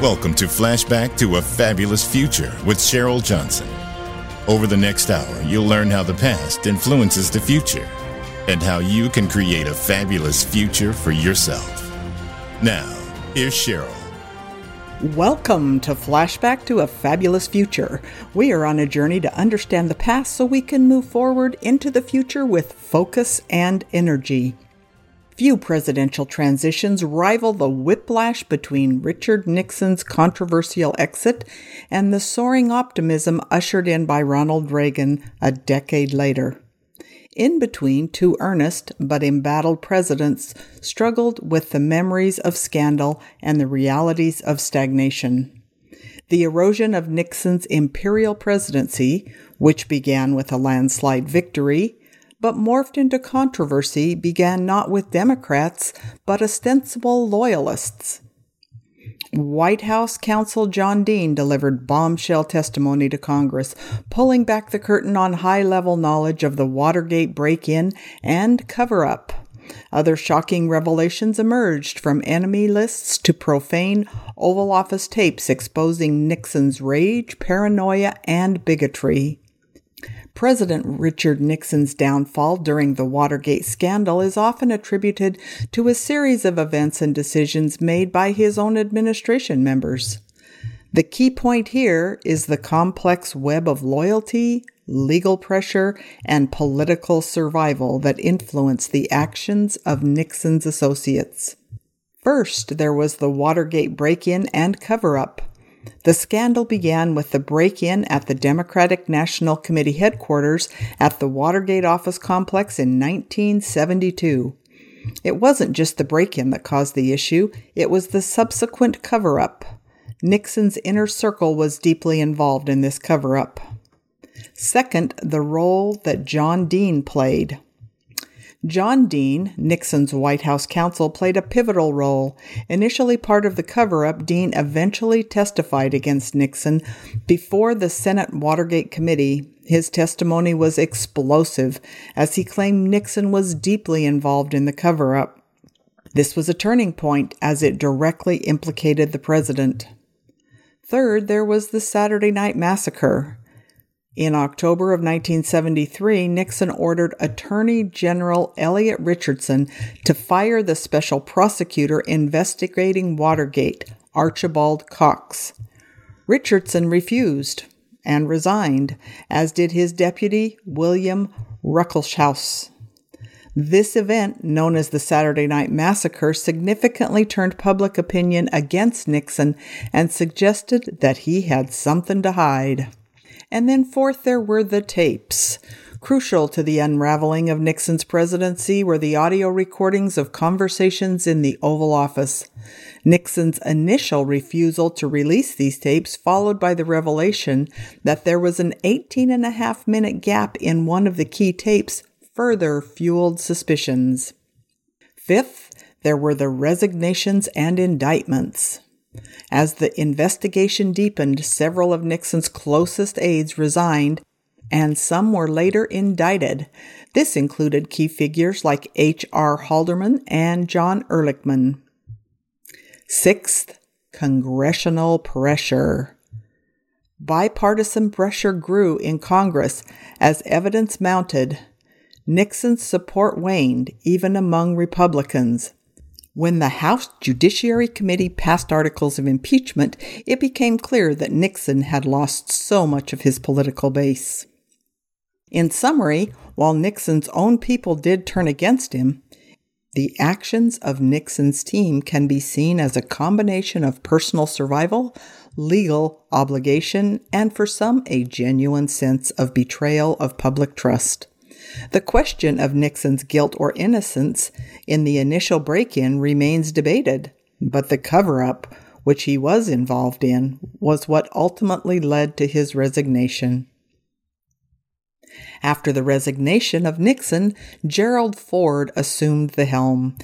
Welcome to Flashback to a Fabulous Future with Cheryl Johnson. Over the next hour, you'll learn how the past influences the future and how you can create a fabulous future for yourself. Now, here's Cheryl. Welcome to Flashback to a Fabulous Future. We are on a journey to understand the past so we can move forward into the future with focus and energy. Few presidential transitions rival the whiplash between Richard Nixon's controversial exit and the soaring optimism ushered in by Ronald Reagan a decade later. In between, two earnest but embattled presidents struggled with the memories of scandal and the realities of stagnation. The erosion of Nixon's imperial presidency, which began with a landslide victory, but morphed into controversy, began not with Democrats, but ostensible loyalists. White House counsel John Dean delivered bombshell testimony to Congress, pulling back the curtain on high-level knowledge of the Watergate break-in and cover-up. Other shocking revelations emerged, from enemy lists to profane Oval Office tapes exposing Nixon's rage, paranoia, and bigotry. President Richard Nixon's downfall during the Watergate scandal is often attributed to a series of events and decisions made by his own administration members. The key point here is the complex web of loyalty, legal pressure, and political survival that influenced the actions of Nixon's associates. First, there was the Watergate break-in and cover-up. The scandal began with the break-in at the Democratic National Committee headquarters at the Watergate office complex in 1972. It wasn't just the break-in that caused the issue, it was the subsequent cover-up. Nixon's inner circle was deeply involved in this cover-up. Second, the role that John Dean played. John Dean, Nixon's White House counsel, played a pivotal role. Initially part of the cover-up, Dean eventually testified against Nixon before the Senate Watergate Committee. His testimony was explosive, as he claimed Nixon was deeply involved in the cover-up. This was a turning point, as it directly implicated the president. Third, there was the Saturday Night Massacre. In October of 1973, Nixon ordered Attorney General Elliot Richardson to fire the special prosecutor investigating Watergate, Archibald Cox. Richardson refused and resigned, as did his deputy, William Ruckelshaus. This event, known as the Saturday Night Massacre, significantly turned public opinion against Nixon and suggested that he had something to hide. And then fourth, there were the tapes. Crucial to the unraveling of Nixon's presidency were the audio recordings of conversations in the Oval Office. Nixon's initial refusal to release these tapes followed by the revelation that there was an 18.5-minute gap in one of the key tapes further fueled suspicions. Fifth, there were the resignations and indictments. As the investigation deepened, several of Nixon's closest aides resigned, and some were later indicted. This included key figures like H. R. Halderman and John Ehrlichman. Sixth, congressional pressure. Bipartisan pressure grew in Congress as evidence mounted. Nixon's support waned, even among Republicans. When the House Judiciary Committee passed articles of impeachment, it became clear that Nixon had lost so much of his political base. In summary, while Nixon's own people did turn against him, the actions of Nixon's team can be seen as a combination of personal survival, legal obligation, and for some, a genuine sense of betrayal of public trust. The question of Nixon's guilt or innocence in the initial break-in remains debated, but the cover-up, which he was involved in, was what ultimately led to his resignation. After the resignation of Nixon, Gerald Ford assumed the helm.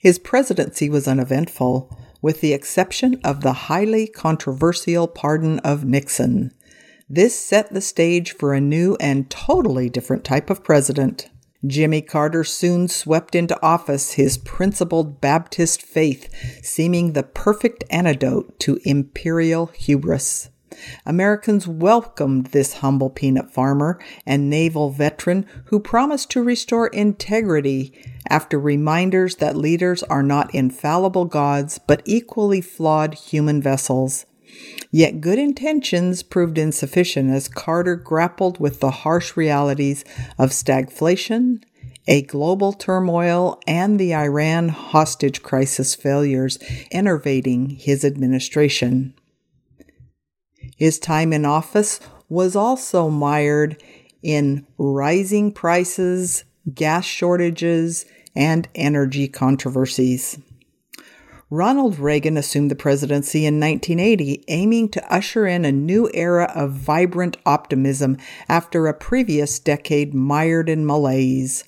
His presidency was uneventful, with the exception of the highly controversial pardon of Nixon. This set the stage for a new and totally different type of president. Jimmy Carter soon swept into office his principled Baptist faith, seeming the perfect antidote to imperial hubris. Americans welcomed this humble peanut farmer and naval veteran who promised to restore integrity after reminders that leaders are not infallible gods but equally flawed human vessels. Yet good intentions proved insufficient as Carter grappled with the harsh realities of stagflation, a global turmoil, and the Iran hostage crisis failures enervating his administration. His time in office was also mired in rising prices, gas shortages, and energy controversies. Ronald Reagan assumed the presidency in 1980, aiming to usher in a new era of vibrant optimism after a previous decade mired in malaise.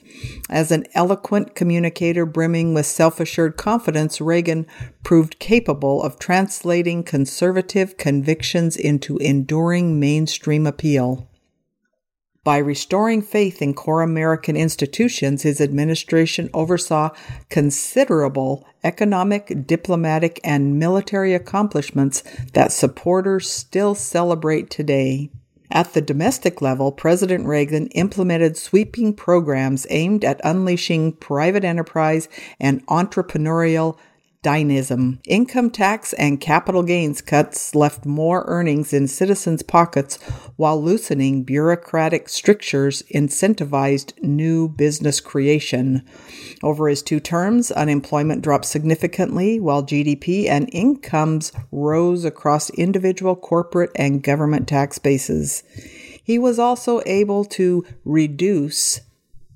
As an eloquent communicator brimming with self-assured confidence, Reagan proved capable of translating conservative convictions into enduring mainstream appeal. By restoring faith in core American institutions, his administration oversaw considerable economic, diplomatic, and military accomplishments that supporters still celebrate today. At the domestic level, President Reagan implemented sweeping programs aimed at unleashing private enterprise and entrepreneurial dynamism. Income tax and capital gains cuts left more earnings in citizens' pockets while loosening bureaucratic strictures incentivized new business creation. Over his two terms, unemployment dropped significantly while GDP and incomes rose across individual, corporate, and government tax bases. He was also able to reduce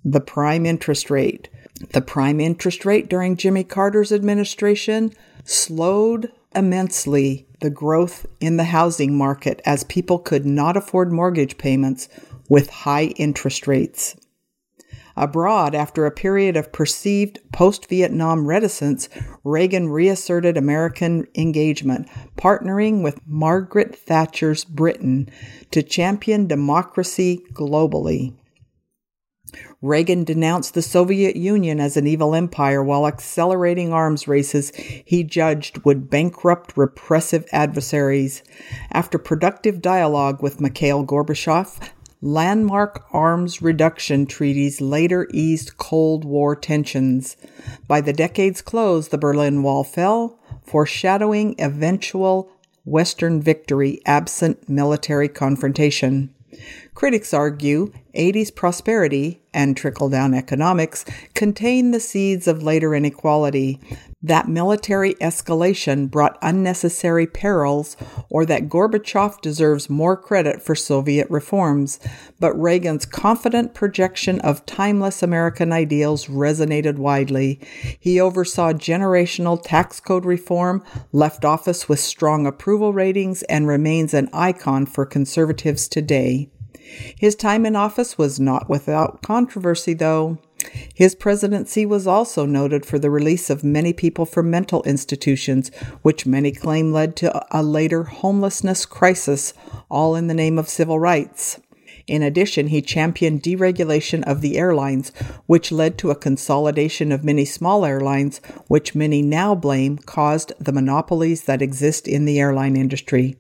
the prime interest rate. The prime interest rate during Jimmy Carter's administration slowed immensely the growth in the housing market as people could not afford mortgage payments with high interest rates. Abroad, after a period of perceived post-Vietnam reticence, Reagan reasserted American engagement, partnering with Margaret Thatcher's Britain to champion democracy globally. Reagan denounced the Soviet Union as an evil empire while accelerating arms races he judged would bankrupt repressive adversaries. After productive dialogue with Mikhail Gorbachev, landmark arms reduction treaties later eased Cold War tensions. By the decade's close, the Berlin Wall fell, foreshadowing eventual Western victory absent military confrontation. Critics argue 80s prosperity and trickle-down economics contain the seeds of later inequality, that military escalation brought unnecessary perils, or that Gorbachev deserves more credit for Soviet reforms. But Reagan's confident projection of timeless American ideals resonated widely. He oversaw generational tax code reform, left office with strong approval ratings, and remains an icon for conservatives today. His time in office was not without controversy, though. His presidency was also noted for the release of many people from mental institutions, which many claim led to a later homelessness crisis, all in the name of civil rights. In addition, he championed deregulation of the airlines, which led to a consolidation of many small airlines, which many now blame caused the monopolies that exist in the airline industry.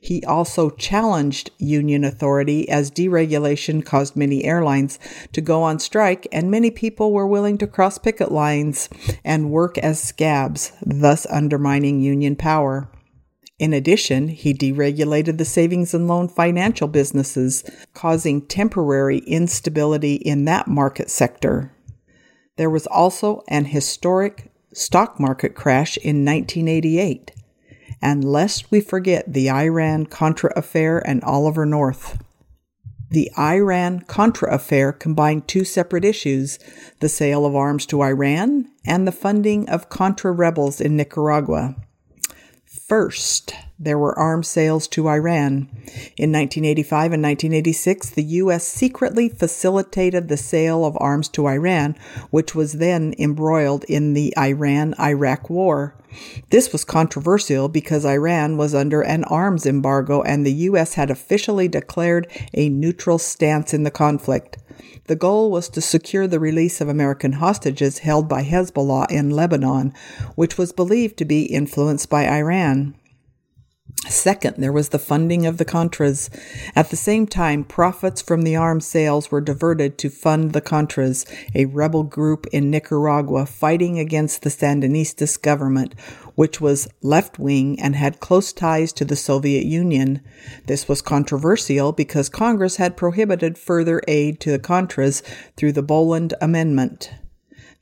He also challenged union authority as deregulation caused many airlines to go on strike, and many people were willing to cross picket lines and work as scabs, thus undermining union power. In addition, he deregulated the savings and loan financial businesses, causing temporary instability in that market sector. There was also an historic stock market crash in 1988. And lest we forget the Iran-Contra affair and Oliver North. The Iran-Contra affair combined two separate issues, the sale of arms to Iran and the funding of Contra rebels in Nicaragua. First, there were arms sales to Iran. In 1985 and 1986, the U.S. secretly facilitated the sale of arms to Iran, which was then embroiled in the Iran-Iraq War. This was controversial because Iran was under an arms embargo and the U.S. had officially declared a neutral stance in the conflict. The goal was to secure the release of American hostages held by Hezbollah in Lebanon, which was believed to be influenced by Iran. Second, there was the funding of the Contras. At the same time, profits from the arms sales were diverted to fund the Contras, a rebel group in Nicaragua fighting against the Sandinistas government, which was left-wing and had close ties to the Soviet Union. This was controversial because Congress had prohibited further aid to the Contras through the Boland Amendment.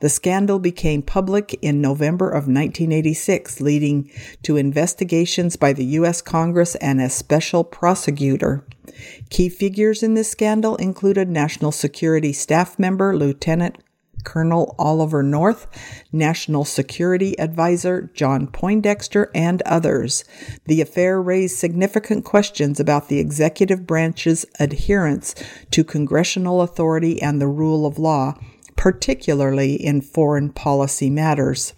The scandal became public in November of 1986, leading to investigations by the U.S. Congress and a special prosecutor. Key figures in this scandal included National Security staff member Lieutenant Colonel Oliver North, National Security Advisor John Poindexter, and others. The affair raised significant questions about the executive branch's adherence to congressional authority and the rule of law, particularly in foreign policy matters.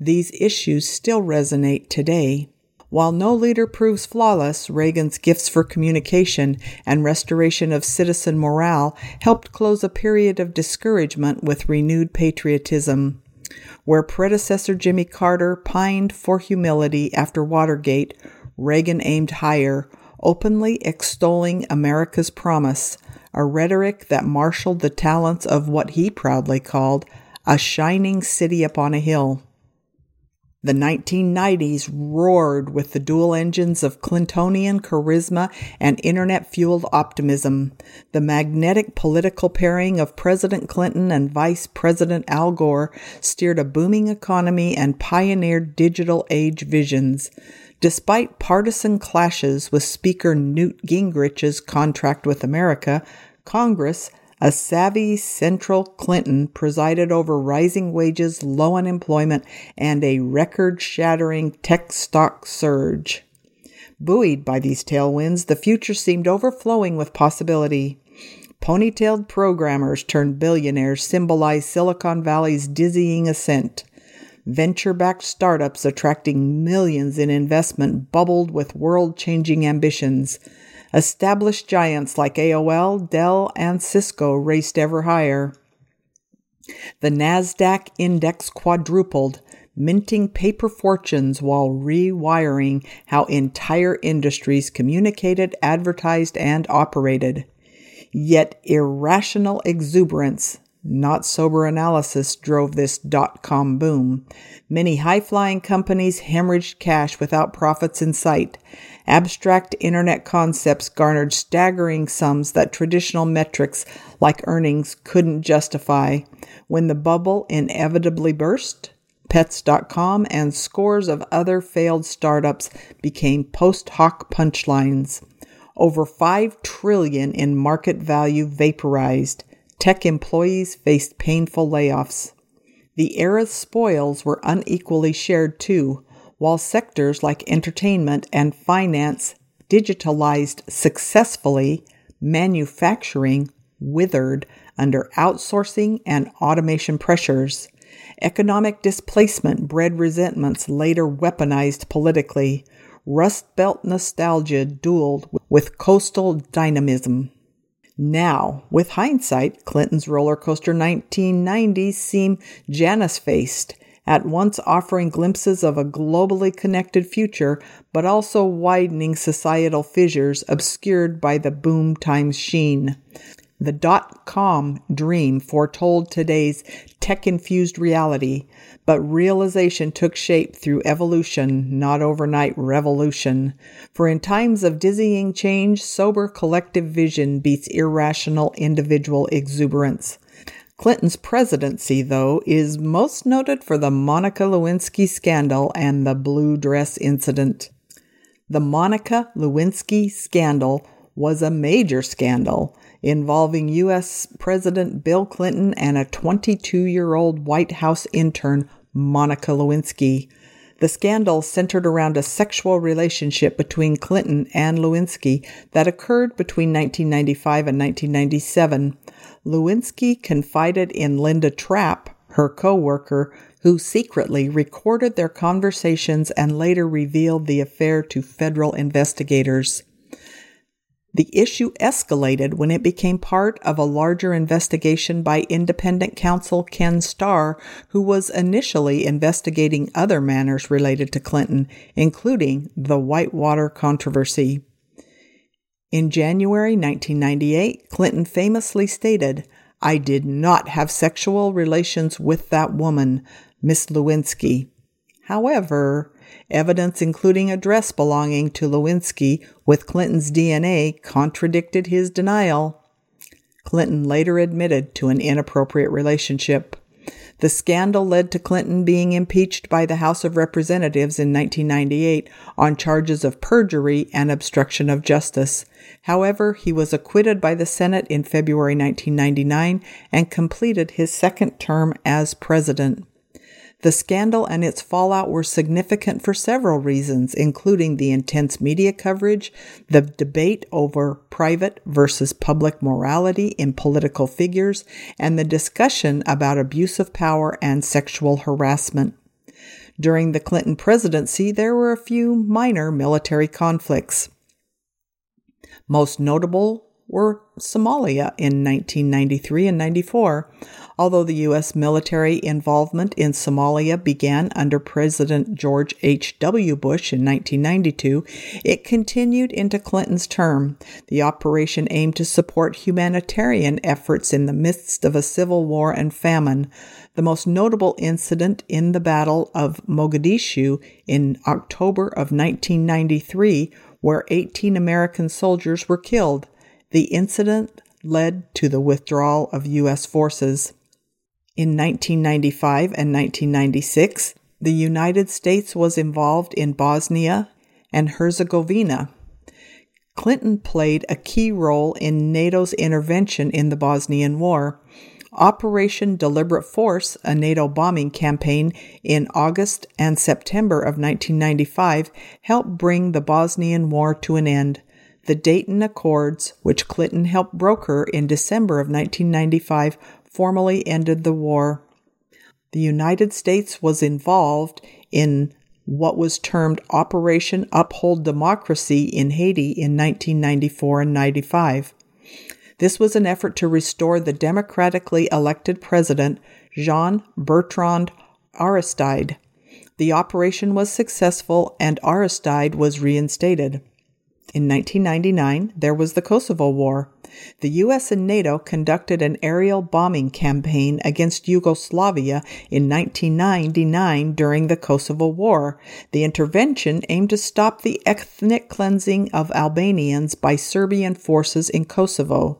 These issues still resonate today. While no leader proves flawless, Reagan's gifts for communication and restoration of citizen morale helped close a period of discouragement with renewed patriotism. Where predecessor Jimmy Carter pined for humility after Watergate, Reagan aimed higher, openly extolling America's promise, a rhetoric that marshaled the talents of what he proudly called a shining city upon a hill. The 1990s roared with the dual engines of Clintonian charisma and internet-fueled optimism. The magnetic political pairing of President Clinton and Vice President Al Gore steered a booming economy and pioneered digital age visions. Despite partisan clashes with Speaker Newt Gingrich's contract with America, Congress, a savvy central Clinton, presided over rising wages, low unemployment, and a record-shattering tech stock surge. Buoyed by these tailwinds, the future seemed overflowing with possibility. Ponytailed programmers turned billionaires symbolized Silicon Valley's dizzying ascent. Venture-backed startups attracting millions in investment bubbled with world-changing ambitions. Established giants like AOL, Dell, and Cisco raced ever higher. The NASDAQ index quadrupled, minting paper fortunes while rewiring how entire industries communicated, advertised, and operated. Yet irrational exuberance, not sober analysis, drove this dot-com boom. Many high-flying companies hemorrhaged cash without profits in sight. Abstract internet concepts garnered staggering sums that traditional metrics like earnings couldn't justify. When the bubble inevitably burst, Pets.com and scores of other failed startups became post hoc punchlines. Over $5 trillion in market value vaporized. Tech employees faced painful layoffs. The era's spoils were unequally shared too, while sectors like entertainment and finance digitalized successfully, manufacturing withered under outsourcing and automation pressures. Economic displacement bred resentments later weaponized politically. Rust Belt nostalgia dueled with coastal dynamism. Now, with hindsight, Clinton's roller coaster 1990s seem Janus-faced, at once offering glimpses of a globally connected future, but also widening societal fissures obscured by the boom times sheen. The dot-com dream foretold today's tech-infused reality, but realization took shape through evolution, not overnight revolution. For in times of dizzying change, sober collective vision beats irrational individual exuberance. Clinton's presidency, though, is most noted for the Monica Lewinsky scandal and the blue dress incident. The Monica Lewinsky scandal was a major scandal involving U.S. President Bill Clinton and a 22-year-old White House intern, Monica Lewinsky. The scandal centered around a sexual relationship between Clinton and Lewinsky that occurred between 1995 and 1997. Lewinsky confided in Linda Trapp, her co-worker, who secretly recorded their conversations and later revealed the affair to federal investigators. The issue escalated when it became part of a larger investigation by independent counsel Ken Starr, who was initially investigating other matters related to Clinton, including the Whitewater controversy. In January 1998, Clinton famously stated, "I did not have sexual relations with that woman, Miss Lewinsky." However, evidence including a dress belonging to Lewinsky with Clinton's DNA contradicted his denial. Clinton later admitted to an inappropriate relationship. The scandal led to Clinton being impeached by the House of Representatives in 1998 on charges of perjury and obstruction of justice. However, he was acquitted by the Senate in February 1999 and completed his second term as president. The scandal and its fallout were significant for several reasons, including the intense media coverage, the debate over private versus public morality in political figures, and the discussion about abuse of power and sexual harassment. During the Clinton presidency, there were a few minor military conflicts. Most notable were Somalia in 1993 and 94. Although the U.S. military involvement in Somalia began under President George H.W. Bush in 1992, it continued into Clinton's term. The operation aimed to support humanitarian efforts in the midst of a civil war and famine. The most notable incident in the Battle of Mogadishu in October of 1993, where 18 American soldiers were killed. The incident led to the withdrawal of U.S. forces. In 1995 and 1996, the United States was involved in Bosnia and Herzegovina. Clinton played a key role in NATO's intervention in the Bosnian War. Operation Deliberate Force, a NATO bombing campaign in August and September of 1995, helped bring the Bosnian War to an end. The Dayton Accords, which Clinton helped broker in December of 1995, formally ended the war. The United States was involved in what was termed Operation Uphold Democracy in Haiti in 1994 and 95. This was an effort to restore the democratically elected president, Jean-Bertrand Aristide. The operation was successful and Aristide was reinstated. In 1999, there was the Kosovo War. The U.S. and NATO conducted an aerial bombing campaign against Yugoslavia in 1999 during the Kosovo War. The intervention aimed to stop the ethnic cleansing of Albanians by Serbian forces in Kosovo.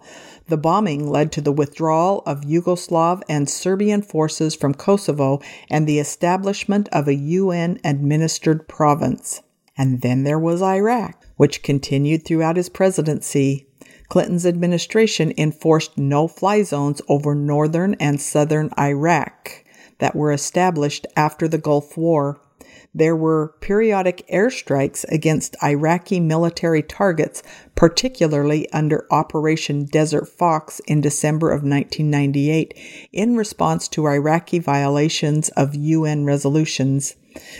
The bombing led to the withdrawal of Yugoslav and Serbian forces from Kosovo and the establishment of a UN-administered province. And then there was Iraq, which continued throughout his presidency. Clinton's administration enforced no-fly zones over northern and southern Iraq that were established after the Gulf War. There were periodic airstrikes against Iraqi military targets, particularly under Operation Desert Fox in December of 1998, in response to Iraqi violations of UN resolutions.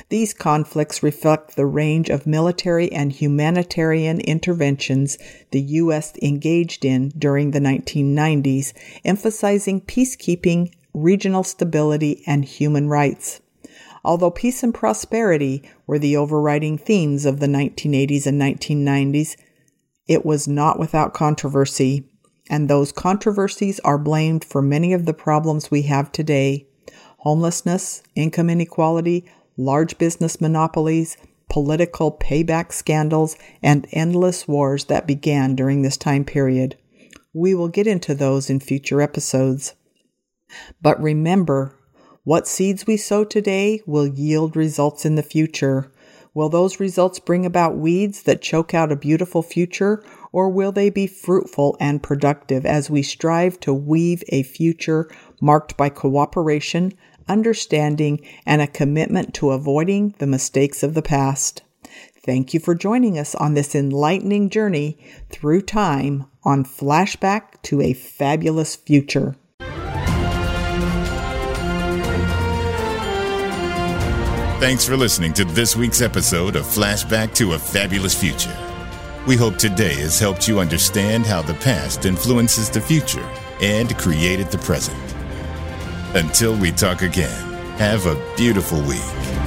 These conflicts reflect the range of military and humanitarian interventions the U.S. engaged in during the 1990s, emphasizing peacekeeping, regional stability, and human rights. Although peace and prosperity were the overriding themes of the 1980s and 1990s, it was not without controversy, and those controversies are blamed for many of the problems we have today: homelessness, income inequality, large business monopolies, political payback scandals, and endless wars that began during this time period. We will get into those in future episodes. But remember, what seeds we sow today will yield results in the future. Will those results bring about weeds that choke out a beautiful future, or will they be fruitful and productive as we strive to weave a future marked by cooperation, understanding, and a commitment to avoiding the mistakes of the past? Thank you for joining us on this enlightening journey through time on Flashback to a Fabulous Future. Thanks for listening to this week's episode of Flashback to a Fabulous Future. We hope today has helped you understand how the past influences the future and created the present. Until we talk again, have a beautiful week.